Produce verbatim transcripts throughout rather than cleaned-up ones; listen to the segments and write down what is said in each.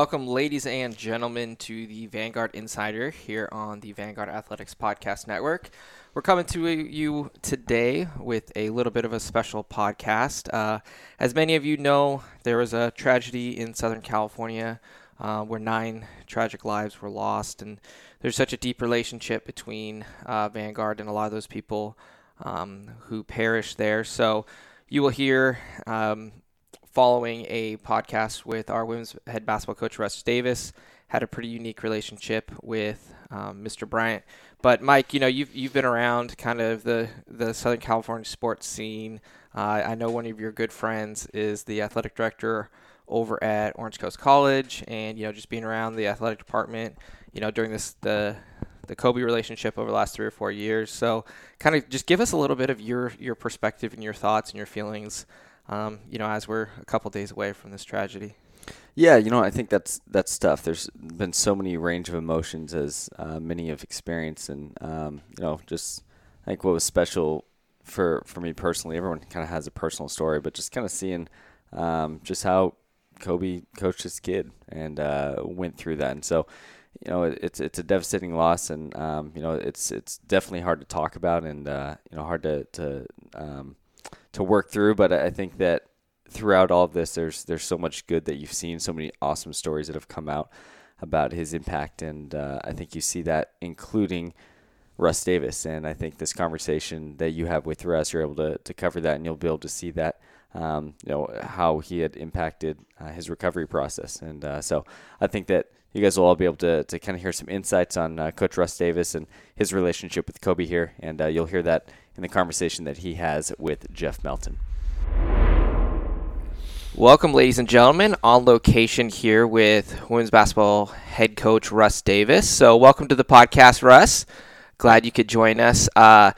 Welcome, ladies and gentlemen, to the Vanguard Insider here on the Vanguard Athletics Podcast Network. We're coming to you today with a little bit of a special podcast. Uh, as many of you know, there was a tragedy in Southern California uh, where nine tragic lives were lost, and there's such a deep relationship between uh, Vanguard and a lot of those people um, who perished there. So you will hear... Um, following a podcast with our women's head basketball coach, Russ Davis, had a pretty unique relationship with um, Mister Bryant. But Mike, you know, you've you've been around kind of the, the Southern California sports scene. Uh, I know one of your good friends is the athletic director over at Orange Coast College, and, you know, just being around the athletic department, you know, during this the the Kobe relationship over the last three or four years. So kind of just give us a little bit of your, your perspective and your thoughts and your feelings Um, you know, as we're a couple days away from this tragedy. Yeah, you know, I think that's that's tough. There's been so many range of emotions, as uh, many have experienced, and um, you know, just I think what was special for for me personally. Everyone kind of has a personal story, but just kind of seeing um, just how Kobe coached his kid and uh, went through that, and so you know, it, it's it's a devastating loss, and um, you know, it's it's definitely hard to talk about, and uh, you know, hard to to. Um, to work through, but I think that throughout all of this, there's there's so much good that you've seen, so many awesome stories that have come out about his impact, and uh, I think you see that including Russ Davis, and I think this conversation that you have with Russ, you're able to, to cover that, and you'll be able to see that, um, you know, how he had impacted uh, his recovery process, and uh, so I think that you guys will all be able to, to kind of hear some insights on uh, Coach Russ Davis and his relationship with Kobe here, and uh, you'll hear that in the conversation that he has with Jeff Melton. Welcome, ladies and gentlemen, on location here with women's basketball head coach Russ Davis. So welcome to the podcast, Russ. Glad you could join us. Uh,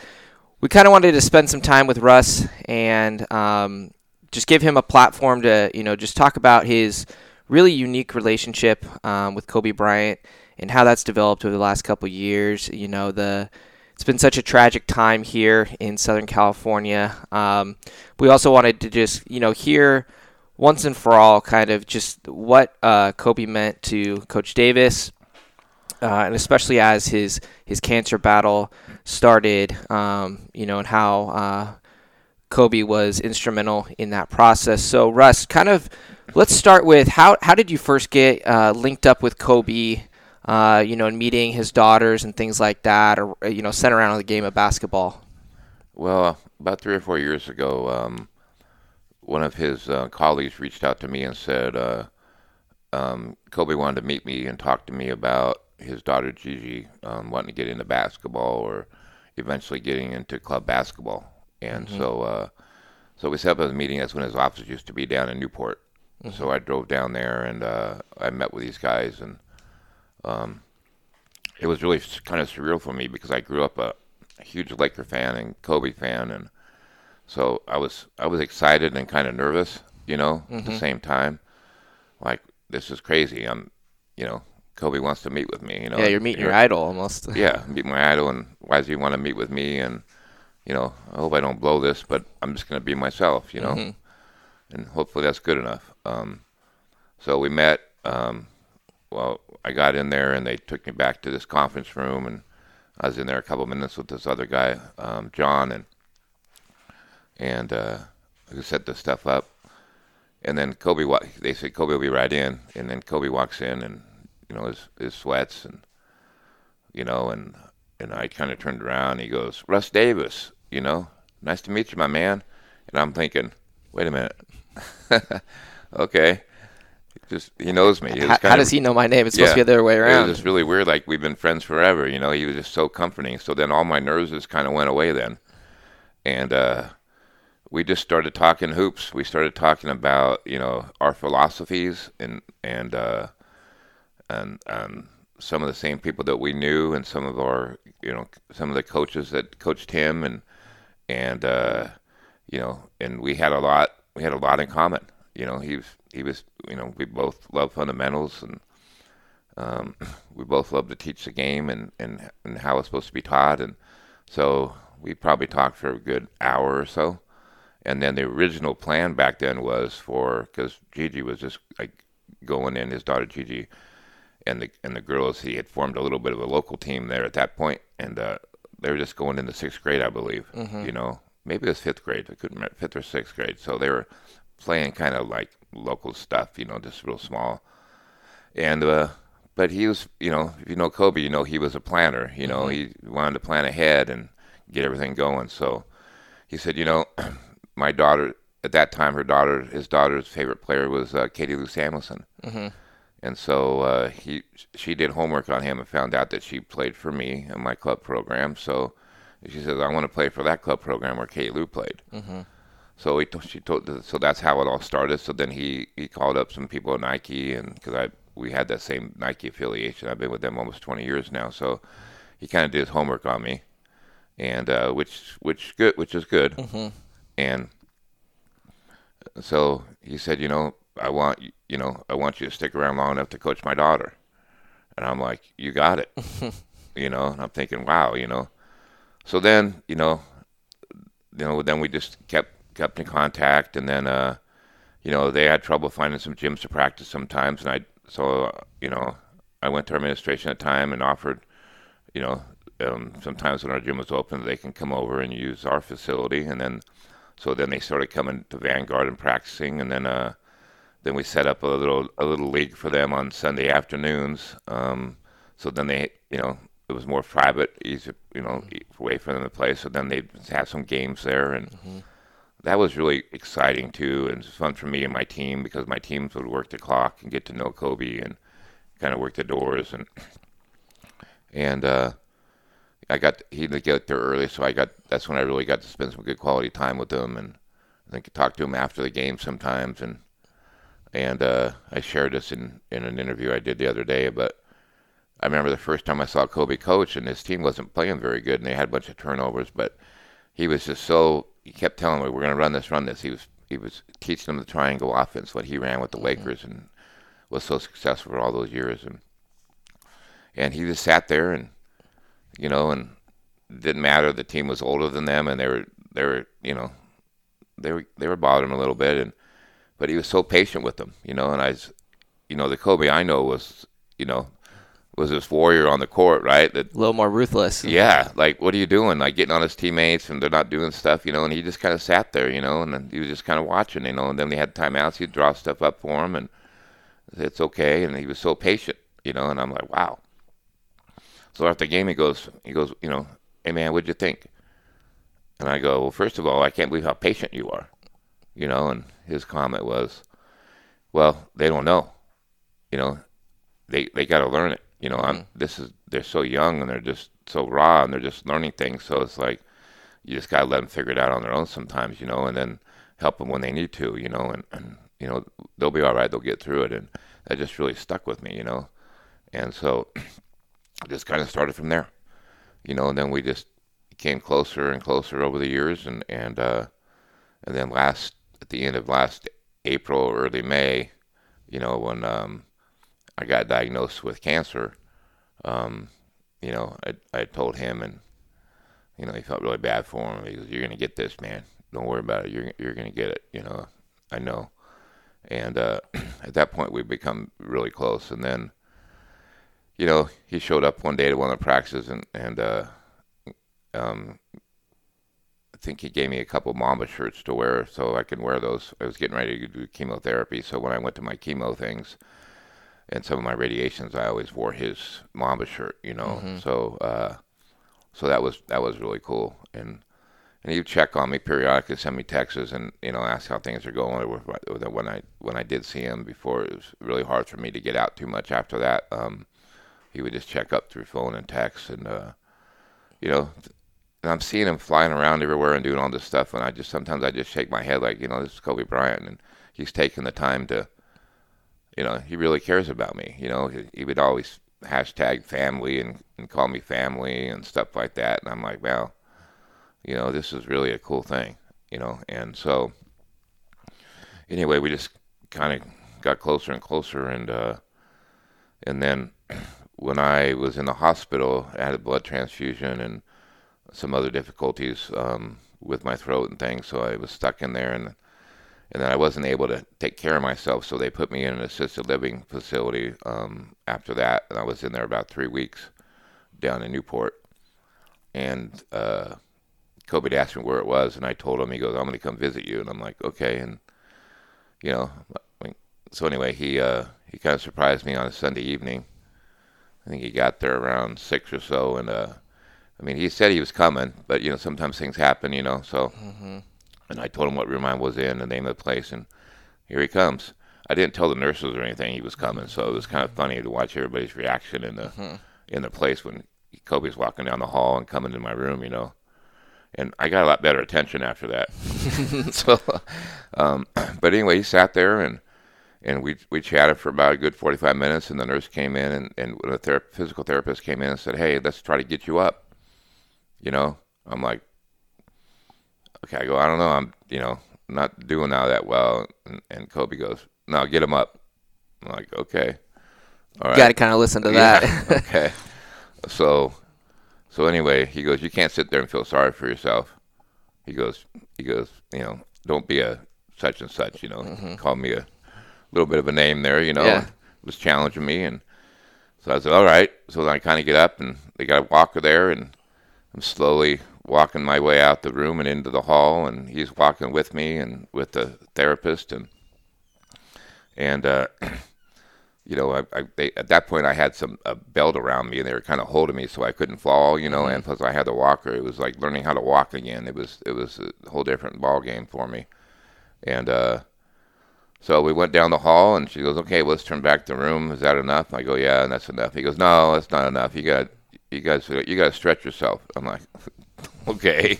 we kind of wanted to spend some time with Russ and um, just give him a platform to, you know, just talk about his really unique relationship um, with Kobe Bryant and how that's developed over the last couple of years. You know, the it's been such a tragic time here in Southern California. Um, we also wanted to just, you know, hear once and for all kind of just what uh, Kobe meant to Coach Davis, uh, and especially as his, his cancer battle started, um, you know, and how uh, Kobe was instrumental in that process. So, Russ, kind of let's start with how how did you first get uh, linked up with Kobe, uh, you know, and meeting his daughters and things like that, or, you know, sent around the game of basketball? Well, uh, about three or four years ago, um, one of his uh, colleagues reached out to me and said uh, um, Kobe wanted to meet me and talk to me about his daughter Gigi um, wanting to get into basketball or eventually getting into club basketball. And mm-hmm. so uh, so we set up a meeting. That's when his office used to be down in Newport. Mm-hmm. So I drove down there, and uh, I met with these guys, and um, it was really kind of surreal for me because I grew up a, a huge Laker fan and Kobe fan, and so I was I was excited and kind of nervous, you know, mm-hmm. at the same time. Like, this is crazy. I'm, you know, Kobe wants to meet with me. You know, yeah, you're meeting you're, your idol almost. Yeah, meeting my idol, and why does he want to meet with me? And you know, I hope I don't blow this, but I'm just going to be myself, you know, mm-hmm. and hopefully that's good enough. Um, so we met. Um, well, I got in there, and they took me back to this conference room, and I was in there a couple of minutes with this other guy, um, John, and and uh, who set this stuff up. And then Kobe, wa- they said Kobe will be right in, and then Kobe walks in, and you know, his his sweats, and you know, and. And I kind of turned around, and he goes, Russ Davis, you know, nice to meet you, my man. And I'm thinking, wait a minute. Okay. Just, he knows me. How, how does of, he know my name? It's yeah, supposed to be the other way around. It was just really weird. Like, we've been friends forever, you know. He was just so comforting. So then all my nerves just kind of went away then. And uh, we just started talking hoops. We started talking about, you know, our philosophies and, and, uh, and, um, some of the same people that we knew, and some of our, you know, some of the coaches that coached him, and and uh, you know, and we had a lot, we had a lot in common. You know, he was, he was, you know, we both love fundamentals, and um, we both love to teach the game and, and and how it's supposed to be taught, and so we probably talked for a good hour or so, and then the original plan back then was for because Gigi was just like going in, his daughter Gigi, and the and the girls. He had formed a little bit of a local team there at that point, and uh, they were just going into sixth grade, I believe. Mm-hmm. You know, maybe it was fifth grade. I couldn't remember, fifth or sixth grade. So they were playing kind of like local stuff, you know, just real small. And uh, but he was, you know, if you know Kobe, you know he was a planner. You know, mm-hmm. he wanted to plan ahead and get everything going. So he said, you know, my daughter. At that time, her daughter, his daughter's favorite player was uh, Katie Lou Samuelson, mm-hmm. and so uh, he, she did homework on him and found out that she played for me in my club program. So she says, "I want to play for that club program where Katie Lou played." Mm-hmm. So he, she told, so that's how it all started. So then he, he called up some people at Nike, and because I we had that same Nike affiliation, I've been with them almost twenty years now. So he kind of did his homework on me, and uh, which which good, which is good, mm-hmm. and. So he said, you know, I want, you know, I want you to stick around long enough to coach my daughter. And I'm like, you got it, you know, and I'm thinking, wow, you know, so then, you know, you know, then we just kept, kept in contact. And then, uh, you know, they had trouble finding some gyms to practice sometimes. And I, so, uh, you know, I went to our administration at the time and offered, you know, um, sometimes when our gym was open, they can come over and use our facility. And then, So then they started coming to Vanguard and practicing, and then uh, then we set up a little a little league for them on Sunday afternoons. Um, so then they, you know, it was more private, easy, you know, way for them to play. So then they had some games there, and mm-hmm. that was really exciting too, and it was fun for me and my team because my teams would work the clock and get to know Kobe and kind of work the doors, and and. Uh, I got he would get there early, so I got that's when I really got to spend some good quality time with him, and I think I talked to him after the game sometimes, and and uh, I shared this in, in an interview I did the other day. But I remember the first time I saw Kobe coach, and his team wasn't playing very good, and they had a bunch of turnovers, but he was just so he kept telling me we're going to run this, run this. He was he was teaching them the triangle offense, what he ran with the mm-hmm. Lakers, and was so successful for all those years, and and he just sat there and. You know, and it didn't matter. The team was older than them, and they were, they were, you know, they were, they were bothering him a little bit. And but he was so patient with them, you know. And I, was, you know, the Kobe I know was, you know, was this warrior on the court, right? That, a little more ruthless. Yeah, like what are you doing? Like getting on his teammates, and they're not doing stuff, you know. And he just kind of sat there, you know, and then he was just kind of watching, you know. And then they had timeouts. He'd draw stuff up for him, and it's okay. And he was so patient, you know. And I'm like, wow. So after the game, he goes, he goes, you know, hey, man, what'd you think? And I go, well, first of all, I can't believe how patient you are, you know. And his comment was, well, they don't know, you know, they they got to learn it. You know, I'm, this is they're so young and they're just so raw and they're just learning things. So it's like you just got to let them figure it out on their own sometimes, you know, and then help them when they need to, you know, and, and, you know, they'll be all right. They'll get through it. And that just really stuck with me, you know. And so... just kind of started from there, you know, and then we just came closer and closer over the years, and and uh, and then last at the end of last April, early May, you know, when um, I got diagnosed with cancer, um, you know, I I told him, and you know, he felt really bad for him. He goes, "You're gonna get this, man. Don't worry about it. You're you're gonna get it. You know, I know." And uh, at that point, we become really close, and then. You know, he showed up one day to one of the practices, and, and uh, um, I think he gave me a couple Mamba shirts to wear so I can wear those. I was getting ready to do chemotherapy, so when I went to my chemo things and some of my radiations, I always wore his Mamba shirt, you know. Mm-hmm. So uh, so that was that was really cool. And and he'd check on me periodically, send me texts, and, you know, ask how things are going. When I, when I did see him before, it was really hard for me to get out too much after that. Um He would just check up through phone and text, and uh, you know, and I'm seeing him flying around everywhere and doing all this stuff, and I just sometimes I just shake my head like, you know, this is Kobe Bryant, and he's taking the time to, you know, he really cares about me. You know, he, he would always hashtag family and, and call me family and stuff like that, and I'm like, wow, you know, this is really a cool thing, you know, and so anyway, we just kind of got closer and closer, and uh, and then. When I was in the hospital, I had a blood transfusion and some other difficulties um, with my throat and things, so I was stuck in there, and And then I wasn't able to take care of myself, so they put me in an assisted living facility um, after that. And I was in there about three weeks down in Newport. And uh, Kobe asked me where it was, and I told him. He goes, I'm going to come visit you. And I'm like, okay. And, you know, so anyway, he uh, he kind of surprised me on a Sunday evening. I think he got there around six or so. And, uh, I mean, he said he was coming, but, you know, sometimes things happen, you know, so. Mm-hmm. And I told him what room I was in, the name of the place, and here he comes. I didn't tell the nurses or anything he was coming, so it was kind of funny to watch everybody's reaction in the mm-hmm. in the place when Kobe's walking down the hall and coming to my room, you know. And I got a lot better attention after that. so, um, but anyway, he sat there, and and we we chatted for about a good forty-five minutes, and the nurse came in, and, and the ther- physical therapist came in and said, hey, let's try to get you up, you know. I'm like, okay, I go, I don't know, I'm, you know, not doing now that well. And, and Kobe goes, no, get him up. I'm like, okay. All right. You got to kind of listen to yeah, that. okay. So, so anyway, he goes, you can't sit there and feel sorry for yourself. He goes, he goes, you know, don't be a such and such, you know. Mm-hmm. Called me a little bit of a name there, you know. Yeah. Was challenging me. And so I said, all right. So then I kind of get up, and they got a walker there, and I'm slowly walking my way out the room and into the hall, and he's walking with me and with the therapist, and and uh, you know, I, I they, at that point I had some a belt around me, and they were kind of holding me so I couldn't fall, you know. Mm-hmm. And plus I had the walker. It was like learning how to walk again. It was it was a whole different ball game for me, and uh, so we went down the hall, and she goes, "Okay, well, let's turn back to the room. Is that enough?" And I go, "Yeah, and that's enough." He goes, "No, that's not enough. You got you guys you got to stretch yourself." I'm like. Okay,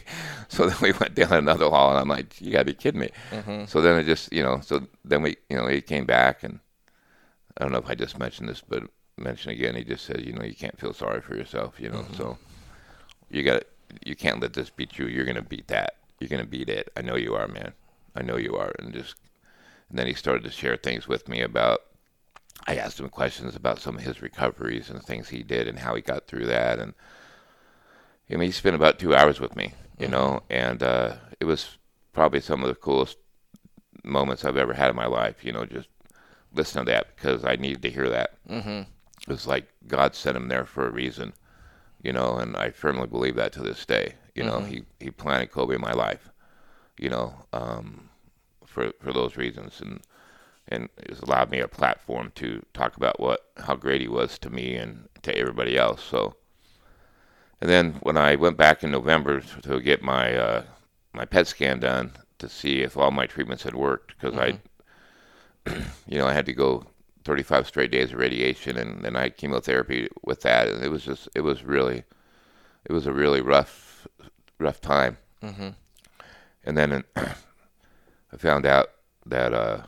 so then we went down another hall, and I'm like, you gotta be kidding me. Mm-hmm. So then it just, you know, so then we, you know, he came back, and I don't know if I just mentioned this, but mention again, he just said, you know, you can't feel sorry for yourself, you know, mm-hmm. so you got, you can't let this beat you. You're gonna beat that. You're gonna beat it. I know you are, man. I know you are. And just, and then he started to share things with me about. I asked him questions about some of his recoveries and things he did and how he got through that, and. I mean, he spent about two hours with me, you know, and uh, it was probably some of the coolest moments I've ever had in my life, you know, just listen to that because I needed to hear that. Mm-hmm. It was like God sent him there for a reason, you know, and I firmly believe that to this day. You mm-hmm. know, he, he planted Kobe in my life, you know, um, for for those reasons. And and it's allowed me a platform to talk about what how great he was to me and to everybody else, so. And then when I went back in November to get my uh, my PET scan done to see if all my treatments had worked, because mm-hmm. I, you know, I had to go thirty-five straight days of radiation, and then I had chemotherapy with that, and it was just, it was really, it was a really rough, rough time. Mm-hmm. And then in, I found out that uh,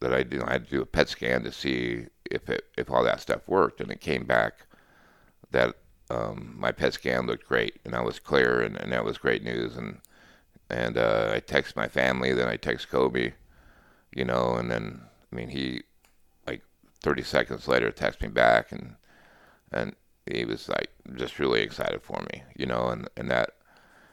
that I, you know, I had to do a PET scan to see if it, if all that stuff worked, and it came back that. Um, my PET scan looked great, and I was clear, and, and that was great news. And and uh, I text my family, then I text Kobe, you know, and then I mean he, like thirty seconds later, texted me back, and and he was like just really excited for me, you know, and, and that,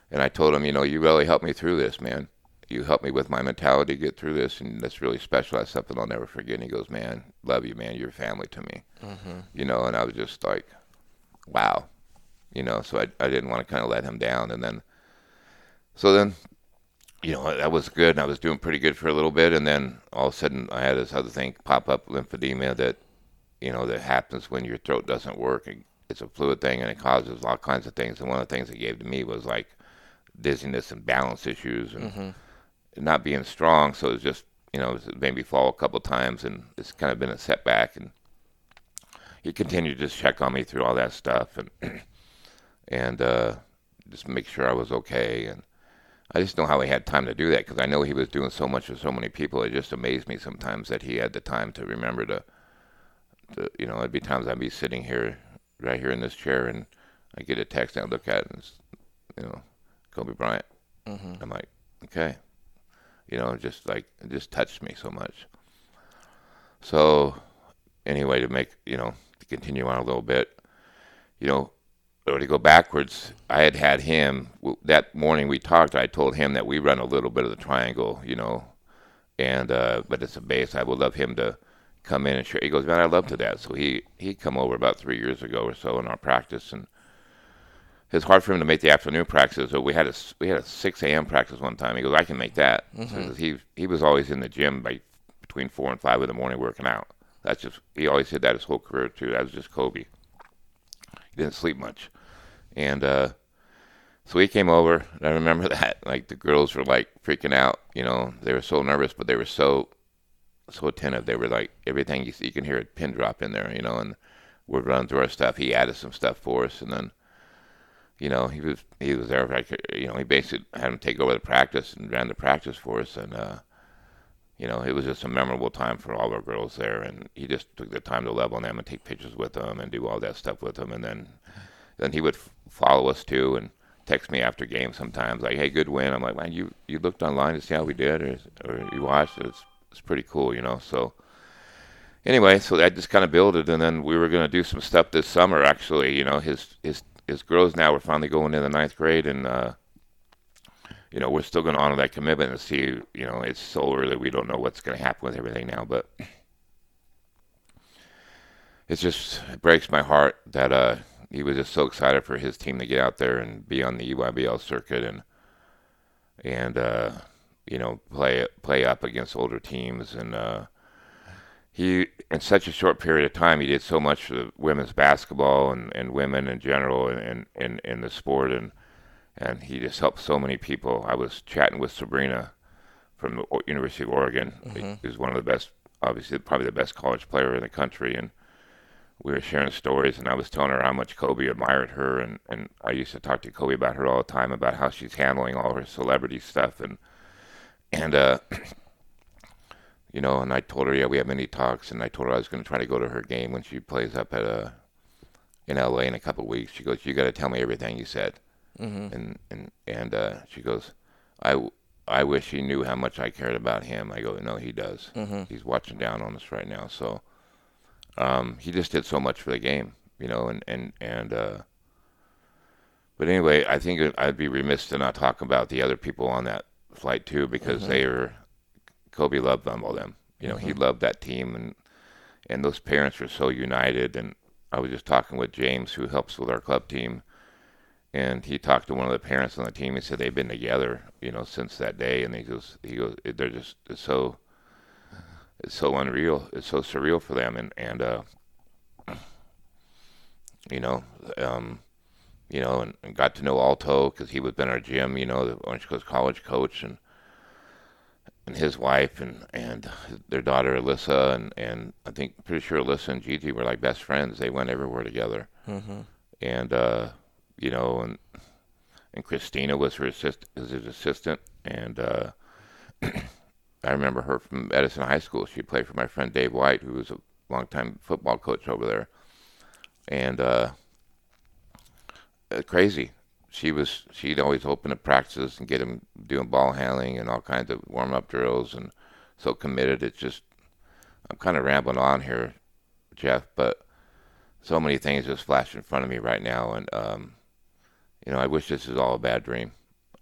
and I told him, you know, you really helped me through this, man. You helped me with my mentality get through this, and that's really special. That's something I'll never forget. And he goes, man, love you, man. You're family to me, mm-hmm. you know, and I was just like. Wow, you know, so I I didn't want to kind of let him down, and then, so then, you know, that was good, and I was doing pretty good for a little bit, and then all of a sudden I had this other thing pop up, lymphedema, that, you know, that happens when your throat doesn't work, and it's a fluid thing, and it causes all kinds of things, and one of the things it gave to me was like dizziness and balance issues, and mm-hmm. not being strong, so it's just, you know, it made me fall a couple times, and it's kind of been a setback, and. He continued to just check on me through all that stuff and and uh, just make sure I was okay. And I just know how he had time to do that because I know he was doing so much for so many people. It just amazed me sometimes that he had the time to remember to, to you know, there'd be times I'd be sitting here, right here in this chair, and I get a text and I look at it and it's, you know, Kobe Bryant. Mm-hmm. I'm like, okay. You know, just like, it just touched me so much. So anyway, to make, you know, continue on a little bit, you know, or to go backwards, I had had him, that morning we talked, I told him that we run a little bit of the triangle, you know, and uh, but it's a bass. I would love him to come in and share. He goes, man, I love to that. So he he come over about three years ago or so in our practice, and it's hard for him to make the afternoon practice. So we had a we had a six a.m. practice one time. He goes, I can make that. Mm-hmm. So he he was always in the gym by between four and five in the morning working out. That's just he always did that his whole career too. That was just Kobe. He didn't sleep much, and uh, so he came over. And I remember that like the girls were like freaking out. You know, they were so nervous, but they were so so attentive. They were like everything you, you can hear a pin drop in there. You know, and we're running through our stuff. He added some stuff for us, and then. You know, he was he was there. I could, you know, he basically had him take over the practice and ran the practice for us. And, uh, you know, it was just a memorable time for all our girls there. And he just took the time to love on them and take pictures with them and do all that stuff with them. And then then he would f- follow us, too, and text me after games sometimes, like, hey, good win. I'm like, man, you, you looked online to see how we did or or you watched it. It's, it's pretty cool, you know. So anyway, so I just kind of built it. And then we were going to do some stuff this summer, actually, you know, his his his girls now are finally going into the ninth grade, and uh, you know we're still going to honor that commitment and see. You know, it's so early; we don't know what's going to happen with everything now. But it's just it breaks my heart that uh, he was just so excited for his team to get out there and be on the E Y B L circuit and and uh, you know play play up against older teams. And uh, he in such a short period of time, he did so much for the women's basketball and, and women in general and in in the sport, and and he just helped so many people. I was chatting with Sabrina from the University of Oregon, mm-hmm. who's one of the best, obviously probably the best college player in the country, and we were sharing stories, and I was telling her how much Kobe admired her, and, and I used to talk to Kobe about her all the time, about how she's handling all her celebrity stuff, and and uh you know, and I told her, yeah, we have many talks, and I told her I was going to try to go to her game when she plays up at a, in L A in a couple of weeks. She goes, you got to tell me everything you said. Mm-hmm. And and, and uh, she goes, I, I wish he knew how much I cared about him. I go, no, he does. Mm-hmm. He's watching down on us right now. So um, he just did so much for the game, you know, and, and, and uh, but anyway, I think I'd be remiss to not talk about the other people on that flight too, because mm-hmm. they are, Kobe loved them, all them. You know, mm-hmm. he loved that team, and and those parents were so united. And I was just talking with James, who helps with our club team, and he talked to one of the parents on the team. He said they've been together, you know, since that day. And he goes, he goes, they're just it's so, it's so unreal, it's so surreal for them. And and uh, you know, um, you know, and, and got to know Alto because he was in our gym, you know, the Orange Coast College coach, and. And his wife and, and their daughter Alyssa and, and I think pretty sure Alyssa and Gigi were like best friends. They went everywhere together, mm-hmm. and uh, you know, and and Christina was her assist was his assistant, and uh, I remember her from Edison High School. She played for my friend Dave White, who was a longtime football coach over there, and uh, crazy. She was. She'd always open up practices and get him doing ball handling and all kinds of warm-up drills, and so committed. It's just, I'm kind of rambling on here, Jeff, but so many things just flash in front of me right now, and um, you know, I wish this is all a bad dream.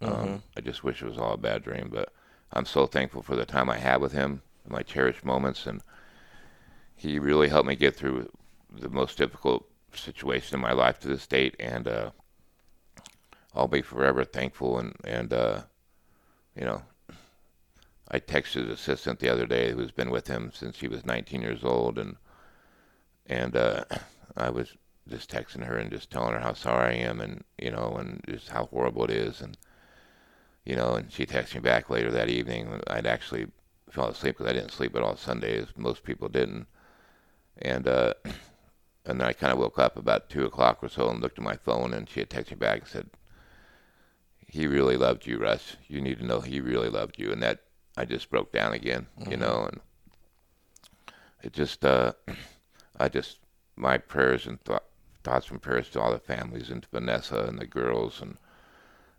Mm-hmm. Um, I just wish it was all a bad dream, but I'm so thankful for the time I had with him, and my cherished moments, and he really helped me get through the most difficult situation in my life to this date, and. Uh, I'll be forever thankful, and, and uh, you know, I texted his assistant the other day who's been with him since he was nineteen years old, and and uh, I was just texting her and just telling her how sorry I am, and, you know, and just how horrible it is, and, you know, and she texted me back later that evening. I'd actually fell asleep because I didn't sleep at all Sunday, as most people didn't, and, uh, and then I kind of woke up about two o'clock or so and looked at my phone, and she had texted me back and said, he really loved you, Russ. You need to know he really loved you. And that, I just broke down again, mm-hmm. you know, and it just, uh, I just, my prayers and th- thoughts and prayers to all the families and to Vanessa and the girls, and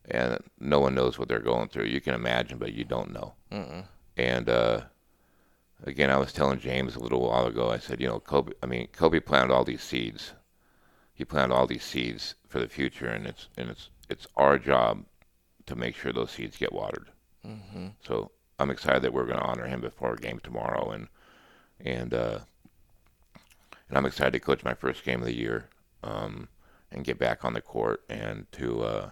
and no one knows what they're going through. You can imagine, but you don't know. Mm-mm. And, uh, again, I was telling James a little while ago, I said, you know, Kobe, I mean, Kobe planted all these seeds. He planted all these seeds for the future, and it's, and it's, it's our job to make sure those seeds get watered. Mm-hmm. So I'm excited that we're going to honor him before our game tomorrow, and and uh, and I'm excited to coach my first game of the year, um, and get back on the court and to uh,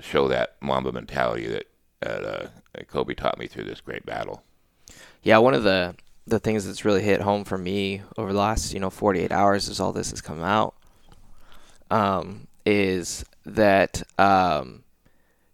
show that Mamba mentality that that, uh, that Kobe taught me through this great battle. Yeah, one of the the things that's really hit home for me over the last you know forty-eight hours as all this has come out, um, is that. Um,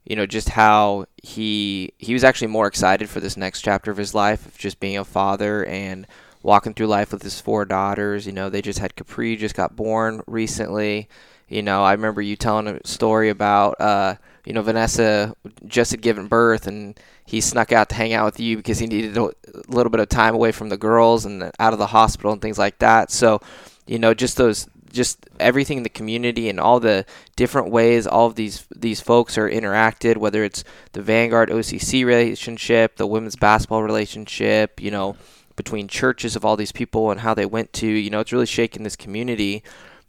You know, just how he he was actually more excited for this next chapter of his life, of just being a father and walking through life with his four daughters. You know, they just had Capri, just got born recently. You know, I remember you telling a story about, uh, you know, Vanessa just had given birth, and he snuck out to hang out with you because he needed a little bit of time away from the girls and out of the hospital and things like that. So, you know, just those... just everything in the community and all the different ways all of these these folks are interacted, whether it's the Vanguard O C C relationship, the women's basketball relationship, you know, between churches of all these people and how they went to, you know, it's really shaking this community.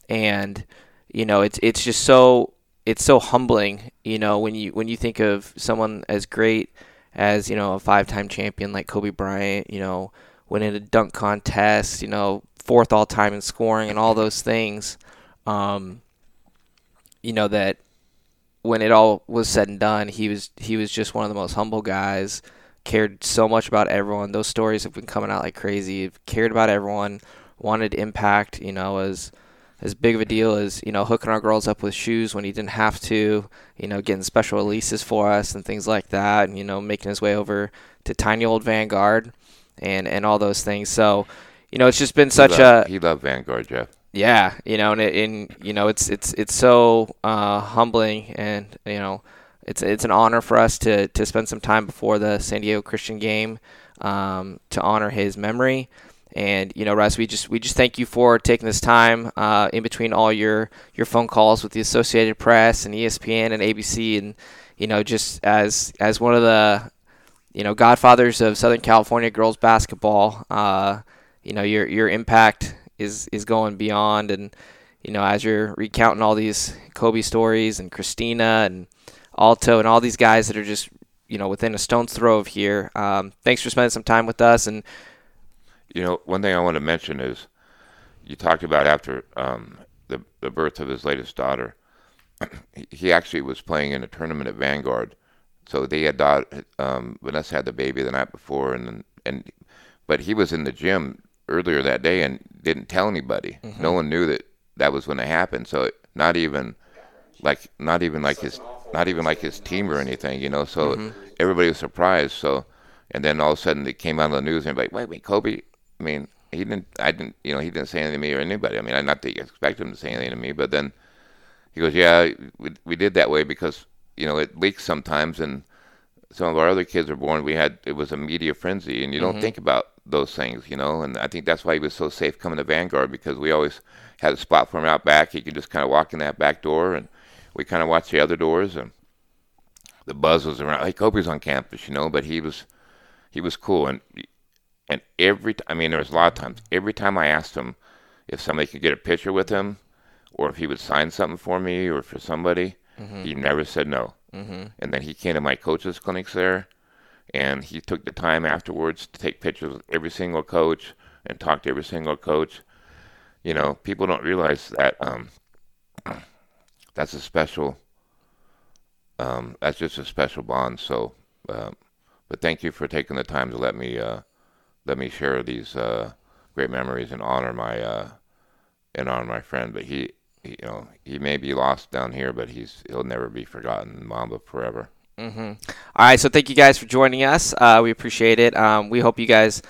And, you know, it's it's just so it's so humbling, you know, when you when you think of someone as great as, you know, a five-time champion like Kobe Bryant, you know, winning a dunk contest, you know, fourth all-time in scoring and all those things, um, you know, that when it all was said and done, he was he was just one of the most humble guys, cared so much about everyone. Those stories have been coming out like crazy. Cared about everyone, wanted impact, you know, as as big of a deal as, you know, hooking our girls up with shoes when he didn't have to, you know, getting special releases for us and things like that, and, you know, making his way over to tiny old Vanguard and, and all those things. So, you know, it's just been such he loved, a. He loved Vanguard, Jeff. Yeah, you know, and, it, and you know, it's it's it's so uh, humbling, and you know, it's it's an honor for us to to spend some time before the San Diego Christian game, um, to honor his memory. And you know, Russ, we just we just thank you for taking this time uh, in between all your your phone calls with the Associated Press and E S P N and A B C, and you know, just as as one of the you know godfathers of Southern California girls basketball. Uh, You know, your your impact is, is going beyond, and you know, as you're recounting all these Kobe stories and Christina and Alto and all these guys that are just, you know, within a stone's throw of here. Um, thanks for spending some time with us. And you know, one thing I want to mention is you talked about after um, the the birth of his latest daughter, he actually was playing in a tournament at Vanguard. So they had um, Vanessa had the baby the night before, and and but he was in the gym earlier that day and didn't tell anybody. Mm-hmm. No one knew that that was when it happened. So it, not even like not even like his not even like his team or anything, you know. So mm-hmm. everybody was surprised. So and then all of a sudden it came out on the news and everybody, wait, wait, Kobe. I mean, he didn't. I didn't. You know, he didn't say anything to me or anybody. I mean, I not that you expect him to say anything to me, but then he goes, yeah, we we did that way because you know it leaks sometimes, and some of our other kids were born. We had it was a media frenzy, and you mm-hmm. don't think about those things, you know, and I think that's why he was so safe coming to Vanguard, because we always had a spot for him out back. He could just kind of walk in that back door, and we kind of watched the other doors, and the buzz was around. Hey, Kobe's on campus, you know, but he was, he was cool, and and every, t- I mean, there was a lot of times. Every time I asked him if somebody could get a picture with him, or if he would sign something for me or for somebody, mm-hmm. he never said no. Mm-hmm. And then he came to my coaches' clinics there. And he took the time afterwards to take pictures with every single coach and talk to every single coach. You know, people don't realize that um, that's a special, um, that's just a special bond. So, uh, but thank you for taking the time to let me uh, let me share these uh, great memories and honor my uh, and honor my friend. But he, he, you know, he may be lost down here, but he's he'll never be forgotten. Mamba forever. Mm-hmm. All right, so thank you guys for joining us. Uh, we appreciate it. Um, we hope you guys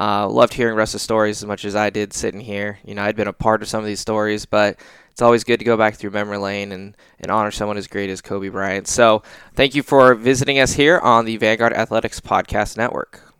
uh, loved hearing Russ's stories as much as I did sitting here. You know, I'd been a part of some of these stories, but it's always good to go back through memory lane and, and honor someone as great as Kobe Bryant. So thank you for visiting us here on the Vanguard Athletics Podcast Network.